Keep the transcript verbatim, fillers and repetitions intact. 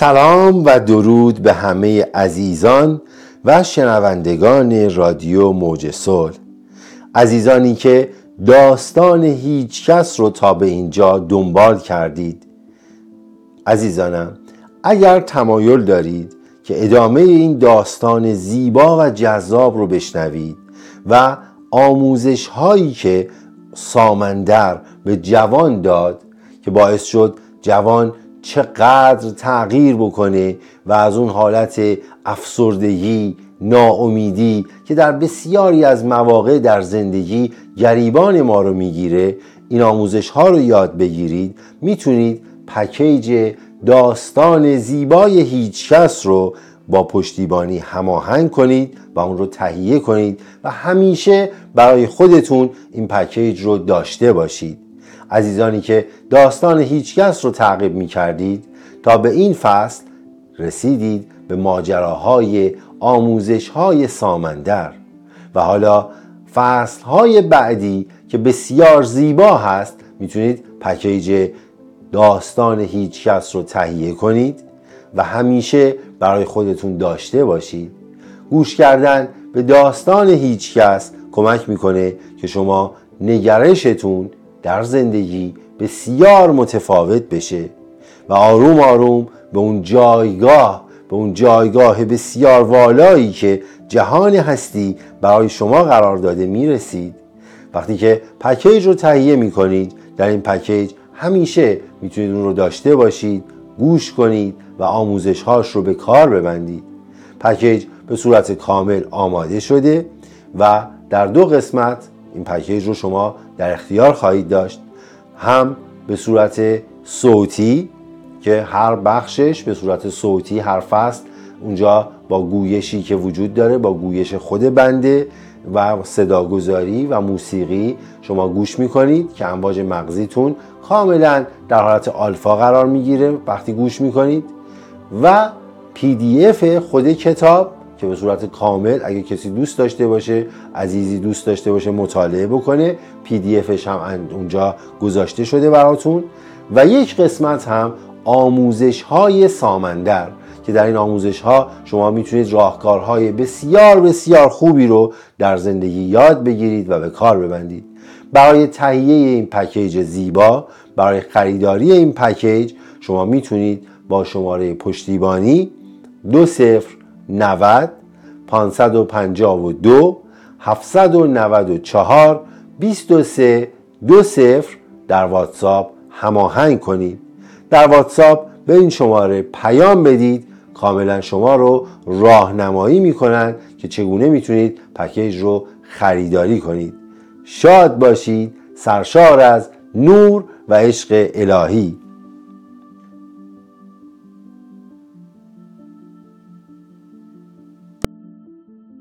سلام و درود به همه عزیزان و شنوندگان رادیو موج صلح، عزیزانی که داستان هیچ کس رو تا به اینجا دنبال کردید. عزیزانم، اگر تمایل دارید که ادامه این داستان زیبا و جذاب رو بشنوید و آموزش هایی که سامندر به جوان داد که باعث شد جوان چقدر تغییر بکنه و از اون حالت افسردگی، ناامیدی که در بسیاری از مواقع در زندگی گریبان ما رو میگیره، این آموزش ها رو یاد بگیرید، میتونید پکیج داستان زیبای هیچ کس رو با پشتیبانی هماهنگ کنید و اون رو تهیه کنید و همیشه برای خودتون این پکیج رو داشته باشید. عزیزانی که داستان هیچ کس رو تعقیب می کردید تا به این فصل رسیدید، به ماجراهای آموزش‌های سامندر و حالا فصل‌های بعدی که بسیار زیبا هست، میتونید پکیج داستان هیچ کس رو تهیه کنید و همیشه برای خودتون داشته باشید. گوش کردن به داستان هیچ کس کمک میکنه که شما نگرشتون در زندگی بسیار متفاوت بشه و آروم آروم به اون جایگاه به اون جایگاه بسیار والایی که جهان هستی برای شما قرار داده میرسید. وقتی که پکیج رو تهیه میکنید، در این پکیج همیشه میتونید اون رو داشته باشید، گوش کنید و آموزش هاش رو به کار ببندید. پکیج به صورت کامل آماده شده و در دو قسمت این پکیج رو شما در اختیار خواهید داشت، هم به صورت صوتی که هر بخشش به صورت صوتی، هر فصل اونجا با گویشی که وجود داره، با گویش خود بنده و صداگذاری و موسیقی شما گوش میکنید که امواج مغزیتون کاملا در حالت آلفا قرار میگیره وقتی گوش میکنید، و پی دی اف خود کتاب که به صورت کامل اگه کسی دوست داشته باشه، عزیزی دوست داشته باشه مطالعه بکنه، پی دی افش هم اونجا گذاشته شده براتون، و یک قسمت هم آموزش های سامندر که در این آموزش ها شما میتونید راهکارهای بسیار بسیار خوبی رو در زندگی یاد بگیرید و به کار ببندید. برای تهیه این پکیج زیبا، برای خریداری این پکیج، شما میتونید با شماره پشتیبانی دو صفر نود پانصد و پنجاه و دو هفتصد و نود و چهار بیست و سه بیست و سه در واتساپ هماهنگ کنید. در واتساپ به این شماره پیام بدید، کاملا شما رو راهنمایی میکنن که چگونه میتونید پکیج رو خریداری کنید. شاد باشید، سرشار از نور و عشق الهی.